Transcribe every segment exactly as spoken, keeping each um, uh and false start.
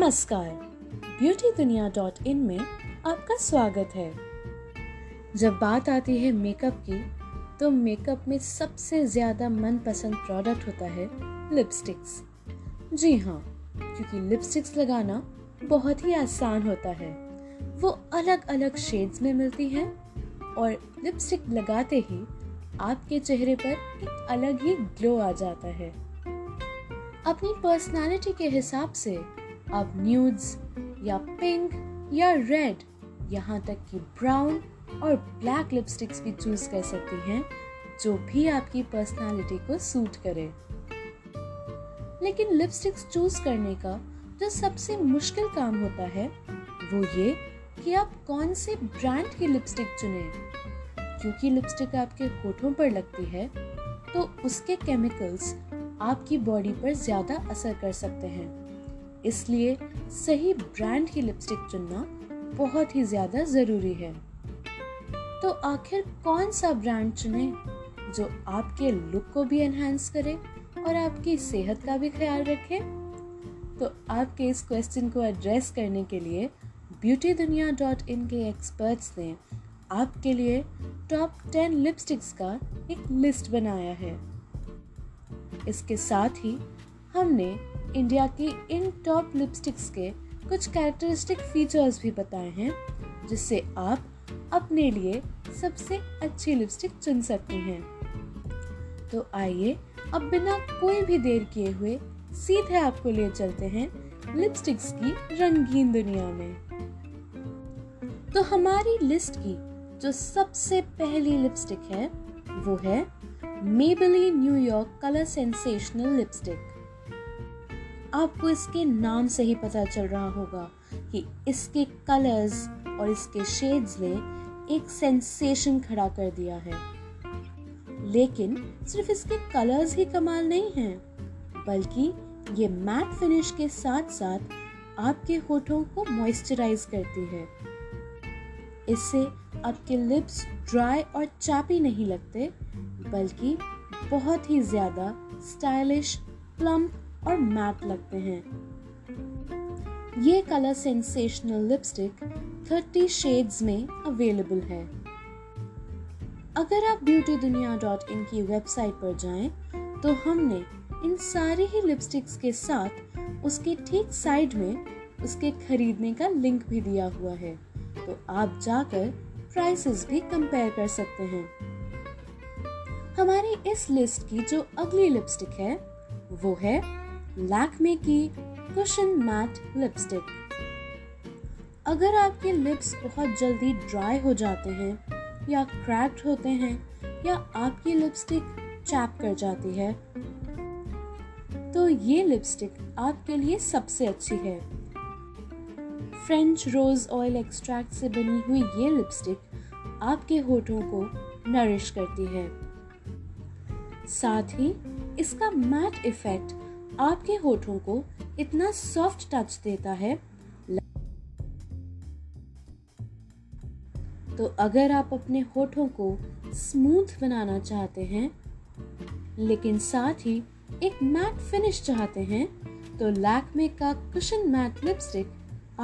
नमस्कार, ब्यूटी दुनिया dot in में आपका स्वागत है। जब बात आती है मेकअप की, तो मेकअप में सबसे ज़्यादा मनपसंद प्रोडक्ट होता है लिपस्टिक्स। जी हाँ, क्योंकि लिपस्टिक्स लगाना बहुत ही आसान होता है। वो अलग अलग शेड्स में मिलती हैं और लिपस्टिक लगाते ही आपके चेहरे पर एक अलग ही ग्लो आ जाता है। अपनी पर्सनालिटी के हिसाब से आप न्यूड्स या पिंक या रेड, यहाँ तक कि ब्राउन और ब्लैक लिपस्टिक्स भी चूज कर सकती हैं, जो भी आपकी पर्सनालिटी को सूट करे। लेकिन लिपस्टिक्स चूज करने का जो सबसे मुश्किल काम होता है वो ये कि आप कौन से ब्रांड की लिपस्टिक चुनें, क्योंकि लिपस्टिक आपके होठों पर लगती है तो उसके केमिकल्स आपकी बॉडी पर ज़्यादा असर कर सकते हैं। इसलिए सही ब्रांड की लिपस्टिक चुनना बहुत ही ज़्यादा ज़रूरी है। तो आखिर कौन सा ब्रांड चुनें जो आपके लुक को भी एनहांस करे और आपकी सेहत का भी ख्याल रखे? तो आपके इस क्वेश्चन को एड्रेस करने के लिए ब्यूटी दुनिया डॉट इन के एक्सपर्ट्स ने आपके लिए टॉप टेन लिपस्टिक्स का एक लिस्ट बनाया है। इसके साथ ही हमने इंडिया की इन टॉप लिपस्टिक्स के कुछ कैरेक्टरिस्टिक फीचर्स भी बताए हैं, जिससे आप अपने लिए सबसे अच्छी लिपस्टिक चुन सकती हैं। तो आइए अब बिना कोई भी देर किए हुए सीधे आपको ले चलते हैं लिपस्टिक्स की रंगीन दुनिया में। तो हमारी लिस्ट की जो सबसे पहली लिपस्टिक है वो है Maybelline New York colour sensational lipstick. आपको इसके नाम से ही पता चल रहा होगा कि इसके कलर्स और इसके शेड्स ने एक सेंसेशन खड़ा कर दिया है। लेकिन सिर्फ इसके कलर्स ही कमाल नहीं हैं, बल्कि ये मैट फिनिश के साथ साथ आपके होठों को मॉइस्चराइज करती है। इससे आपके लिप्स ड्राई और चापी नहीं लगते, बल्कि बहुत ही ज़्यादा स्टाइलिश, प्लम्प और मैट लगते हैं। ये कलर सेंसेशनल लिपस्टिक तीस शेड्स में अवेलेबल है। अगर आप ब्यूटी दुनिया डॉट इन की वेबसाइट पर जाएं, तो हमने इन सारी ही लिपस्टिक्स के साथ उसके ठीक साइड में उसके खरीदने का लिंक भी दिया हुआ है, तो आप जाकर प्राइसेस भी कंपेयर कर सकते हैं। हमारी इस लिस्ट की जो अगली लिपस्टिक है वो है लैक्मे की कुशन मैट लिपस्टिक। अगर आपके लिप्स बहुत जल्दी ड्राई हो जाते हैं या क्रैक्ड होते हैं या आपकी लिपस्टिक चैप कर जाती है, तो ये लिपस्टिक आपके लिए सबसे अच्छी है। फ्रेंच रोज ऑयल एक्सट्रैक्ट से बनी हुई ये लिपस्टिक आपके होठों को नरिश करती है। साथ ही इसका मैट इफेक्ट आपके होठों को इतना सॉफ्ट टच देता है। तो अगर आप अपने होठों को स्मूथ बनाना चाहते हैं लेकिन साथ ही एक मैट फिनिश चाहते हैं, तो लैक्मे का कुशन मैट लिपस्टिक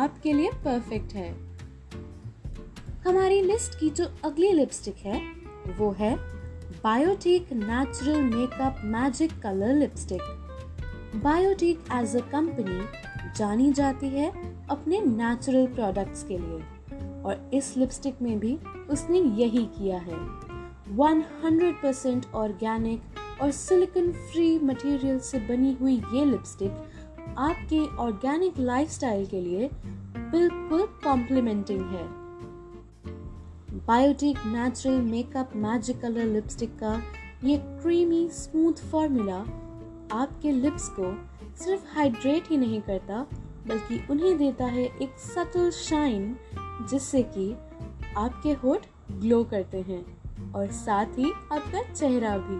आपके लिए परफेक्ट है। हमारी लिस्ट की जो अगली लिपस्टिक है वो है Biotique natural makeup magic colour lipstick. Biotique as a company जानी जाती है अपने नेचुरल प्रोडक्ट्स के लिए, और इस लिपस्टिक में भी उसने यही किया है। सौ परसेंट ऑर्गेनिक और सिलिकॉन फ्री मटेरियल से बनी हुई ये लिपस्टिक आपके ऑर्गेनिक लाइफस्टाइल के लिए बिल्कुल कॉम्प्लीमेंटिंग है। Biotique natural makeup magic colour lipstick का ये क्रीमी स्मूथ फॉर्मूला आपके लिप्स को सिर्फ हाइड्रेट ही नहीं करता, बल्कि उन्हें देता है एक सटल शाइन, जिससे कि आपके होठ ग्लो करते हैं और साथ ही आपका चेहरा भी।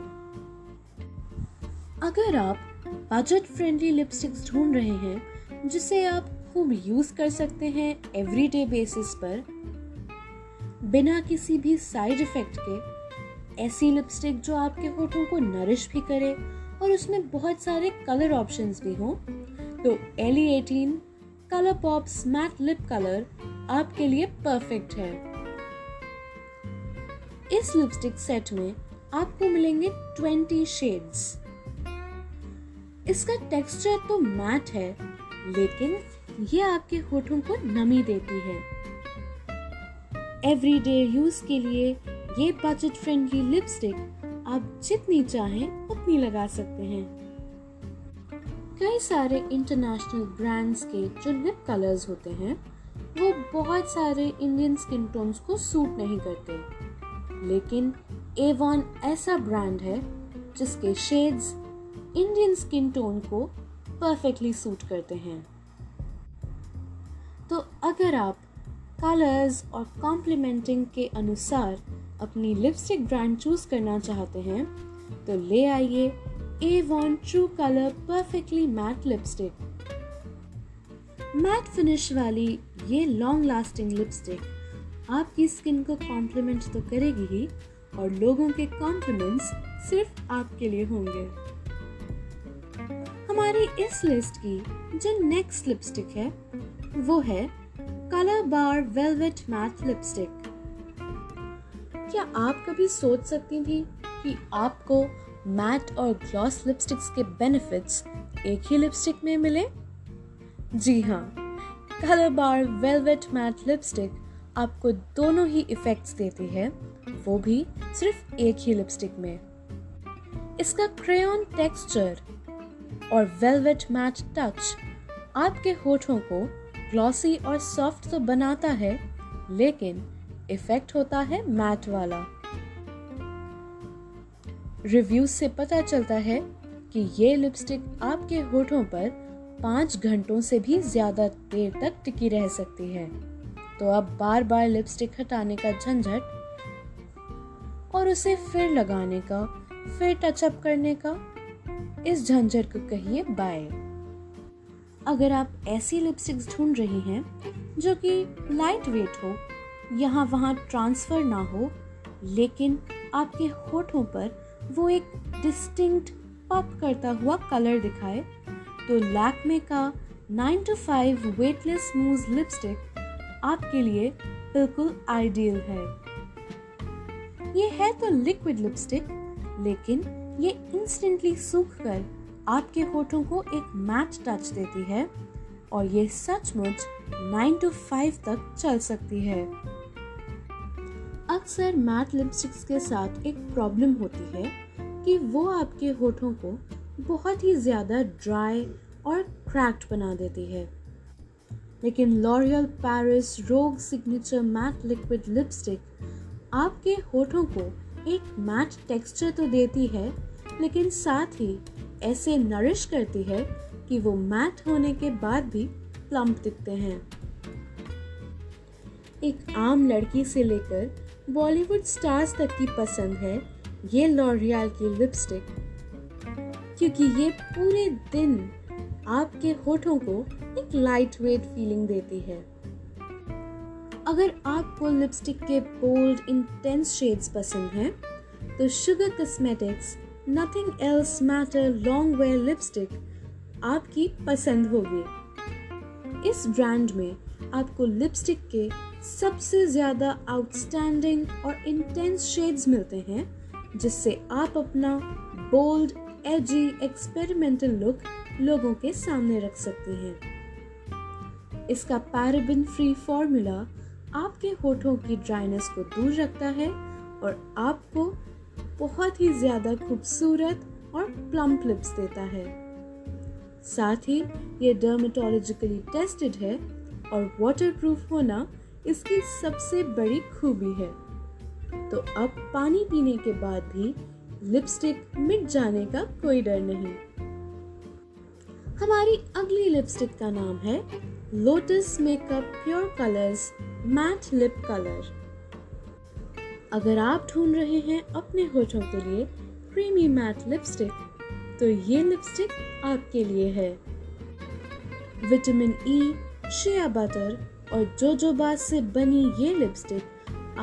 अगर आप बजट फ्रेंडली लिपस्टिक्स ढूंढ रहे हैं जिसे आप खूब यूज कर सकते हैं एवरीडे बेसिस पर बिना किसी भी साइड इफेक्ट के, ऐसी लिपस्टिक जो आपके होठों को नरिश भी करे और उसमें बहुत सारे कलर ऑप्शंस भी हों, तो एल ई अठारह कलरपॉप्स मैट लिप कलर आपके लिए परफेक्ट है। इस लिपस्टिक सेट में आपको मिलेंगे बीस शेड्स। इसका टेक्सचर तो मैट है, लेकिन ये आपके होठों को नमी देती है। एवरीडे यूज के लिए ये बजट फ्रेंडली लिपस्टिक आप जितनी चाहें उतनी लगा सकते हैं। कई सारे इंटरनेशनल ब्रांड्स के जो लिप कलर्स होते हैं वो बहुत सारे इंडियन स्किन टोन्स को सूट नहीं करते, लेकिन एवॉन ऐसा ब्रांड है जिसके शेड्स इंडियन स्किन टोन को परफेक्टली सूट करते हैं। तो अगर आप कलर्स और कॉम्प्लीमेंटिंग के अनुसार अपनी लिपस्टिक ब्रांड चूज करना चाहते हैं तो ले आइए Avon True Color Perfectly Matte lipstick. Matte finish वाली ये लॉन्ग लास्टिंग लिपस्टिक आपकी स्किन को कॉम्प्लीमेंट तो करेगी ही, और लोगों के कॉम्प्लीमेंट्स सिर्फ आपके लिए होंगे। हमारी इस लिस्ट की जो नेक्स्ट लिपस्टिक है वो है कलरबार वेलवेट मैट लिपस्टिक। क्या आप कभी सोच सकती थी कि आपको मैट और ग्लॉस लिपस्टिक्स के बेनिफिट्स एक ही लिपस्टिक में मिले? जी हाँ, कलरबार वेलवेट मैट लिपस्टिक आपको दोनों ही इफेक्ट्स देती है, वो भी सिर्फ एक ही लिपस्टिक में। इसका क्रेयॉन टेक्सचर और वेलवेट मैट टच आपके होठों को ग्लॉसी और सॉफ्ट तो बनाता है, लेकिन इफेक्ट होता है मैट वाला। रिव्यूज से पता चलता है कि ये लिपस्टिक आपके होठों पर पाँच घंटों से भी ज्यादा देर तक टिकी रह सकती है। तो अब बार बार लिपस्टिक हटाने का झंझट और उसे फिर लगाने का, फिर टचअप करने का, इस झंझट को कहिए बाय। अगर आप ऐसी लिपस्टिक्स ढूंढ रही हैं जो कि लाइट वेट हो, यहाँ वहाँ ट्रांसफर ना हो, लेकिन आपके होठों पर वो एक डिस्टिंक्ट पॉप करता हुआ कलर दिखाए, तो लैक्मे का nine to five weightless smooth lipstick आपके लिए बिल्कुल आइडियल है। ये है तो लिक्विड लिपस्टिक, लेकिन ये इंस्टेंटली सूख कर आपके होठों को एक मैट टच देती है, और ये सचमुच नाइन टू फाइव तक चल सकती है। अक्सर मैट लिपस्टिक्स के साथ एक प्रॉब्लम होती है कि वो आपके होठों को बहुत ही ज़्यादा ड्राई और क्रैक्ड बना देती है, लेकिन L'Oreal Paris rouge signature matte liquid lipstick आपके होठों को एक मैट टेक्सचर तो देती है, लेकिन साथ ही ऐसे नरिश करती है कि वो मैट होने के बाद भी प्लम्प दिखते हैं। एक आम लड़की से लेकर बॉलीवुड स्टार्स तक की पसंद है ये लॉरियल की लिपस्टिक, क्योंकि ये पूरे दिन आपके होठों को एक लाइट वेट फीलिंग देती है। अगर आपको लिपस्टिक के बोल्ड इंटेंस शेड्स पसंद हैं, तो Sugar cosmetics nothing else matter long wear lipstick आपकी पसंद होगी। इस ब्रांड में आपको लिपस्टिक के सबसे ज़्यादा आउटस्टैंडिंग और इंटेंस शेड्स मिलते हैं, जिससे आप अपना बोल्ड एजी एक्सपेरिमेंटल लुक लोगों के सामने रख सकते हैं। इसका पैराबेन फ्री फॉर्मूला आपके होठों की ड्राइनेस को दूर रखता है और आपको बहुत ही ज़्यादा खूबसूरत और प्लम्प लिप्स देता है। साथ ही ये डर्मेटोलॉजिकली टेस्टेड है और वाटरप्रूफ होना इसकी सबसे बड़ी खूबी है। तो अब पानी पीने के बाद भी लिपस्टिक मिट जाने का कोई डर नहीं। हमारी अगली लिपस्टिक का नाम है Lotus makeup pure colours matte lip colour. अगर आप ढूंढ रहे हैं अपने होठों के लिए क्रीमी मैट लिपस्टिक, तो ये लिपस्टिक आपके लिए है। विटामिन ई, शिया बटर और जोजोबा से बनी ये लिपस्टिक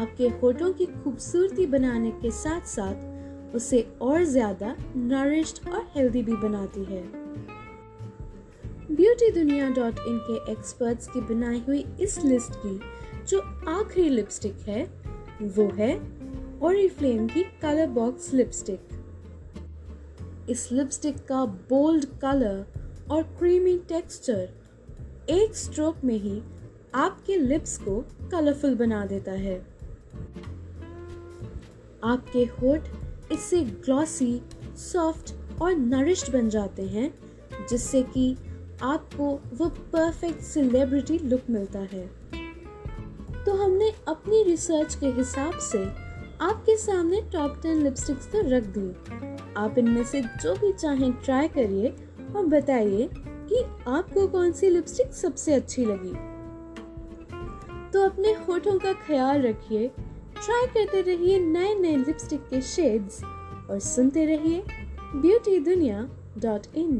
आपके होठों की खूबसूरती बनाने के साथ साथ उसे और ज्यादा नरिश्ड और हेल्दी भी बनाती है। beauty dunia dot in के एक्सपर्ट्स की बनाई हुई इस लिस्ट की जो आखिरी लिपस्टिक है वो है ओरिफ्लेम की कलर बॉक्स लिपस्टिक। इस लिपस्टिक का बोल्ड कलर और क्रीमी टेक्सचर एक स्ट्रोक में ही आपके लिप्स को कलरफुल बना देता है। आपके होठ इससे ग्लॉसी, सॉफ्ट और नरिश्ड बन जाते हैं, जिससे कि आपको वो परफेक्ट सेलिब्रिटी लुक मिलता है। तो हमने अपनी रिसर्च के हिसाब से आपके सामने टॉप टेन लिपस्टिक्स तो रख दी। आप इनमें से जो भी चाहें ट्राई करिए और बताइए कि आपको कौन सी लिपस्टिक सबसे अच्छी लगी। तो अपने होठों का ख्याल रखिए, ट्राई करते रहिए नए नए लिपस्टिक के शेड्स और सुनते रहिए beauty dunia dot in।